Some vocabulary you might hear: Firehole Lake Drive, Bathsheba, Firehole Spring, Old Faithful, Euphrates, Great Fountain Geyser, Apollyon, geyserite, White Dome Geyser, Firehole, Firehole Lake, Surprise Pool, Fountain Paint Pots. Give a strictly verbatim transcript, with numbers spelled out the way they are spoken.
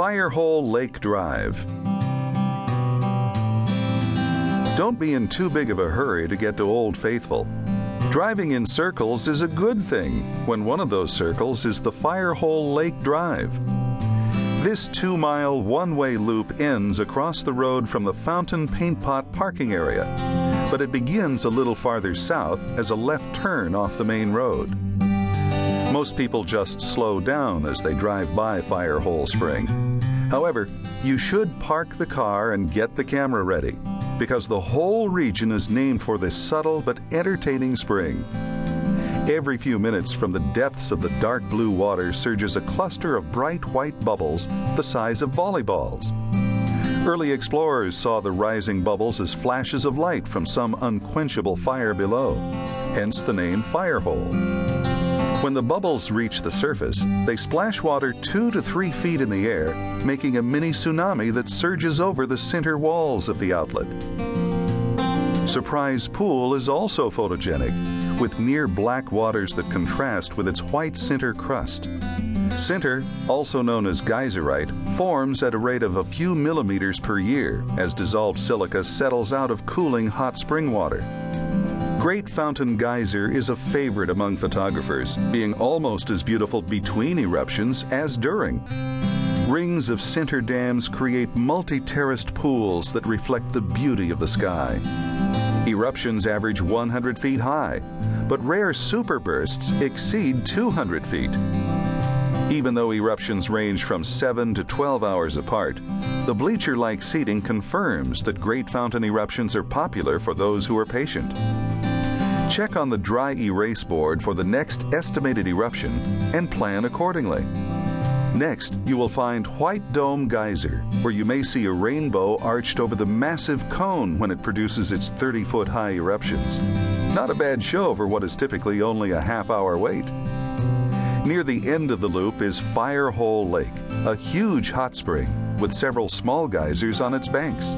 Firehole Lake Drive. Don't be in too big of a hurry to get to Old Faithful. Driving in circles is a good thing when one of those circles is the Firehole Lake Drive. This two-mile one-way loop ends across the road from the Fountain Paint Pot parking area, but it begins a little farther south as a left turn off the main road. Most people just slow down as they drive by Firehole Spring. However, you should park the car and get the camera ready, because the whole region is named for this subtle but entertaining spring. Every few minutes from the depths of the dark blue water surges a cluster of bright white bubbles the size of volleyballs. Early explorers saw the rising bubbles as flashes of light from some unquenchable fire below, hence the name Firehole. When the bubbles reach the surface, they splash water two to three feet in the air, making a mini tsunami that surges over the center walls of the outlet. Surprise Pool is also photogenic, with near black waters that contrast with its white center crust. Center, also known as geyserite, forms at a rate of a few millimeters per year as dissolved silica settles out of cooling hot spring water. Great Fountain Geyser is a favorite among photographers, being almost as beautiful between eruptions as during. Rings of center dams create multi-terraced pools that reflect the beauty of the sky. Eruptions average one hundred feet high, but rare superbursts exceed two hundred feet. Even though eruptions range from seven to twelve hours apart, the bleacher-like seating confirms that Great Fountain eruptions are popular for those who are patient. Check on the dry erase board for the next estimated eruption and plan accordingly. Next, you will find White Dome Geyser, where you may see a rainbow arched over the massive cone when it produces its thirty-foot-high eruptions. Not a bad show for what is typically only a half-hour wait. Near the end of the loop is Firehole Lake, a huge hot spring with several small geysers on its banks.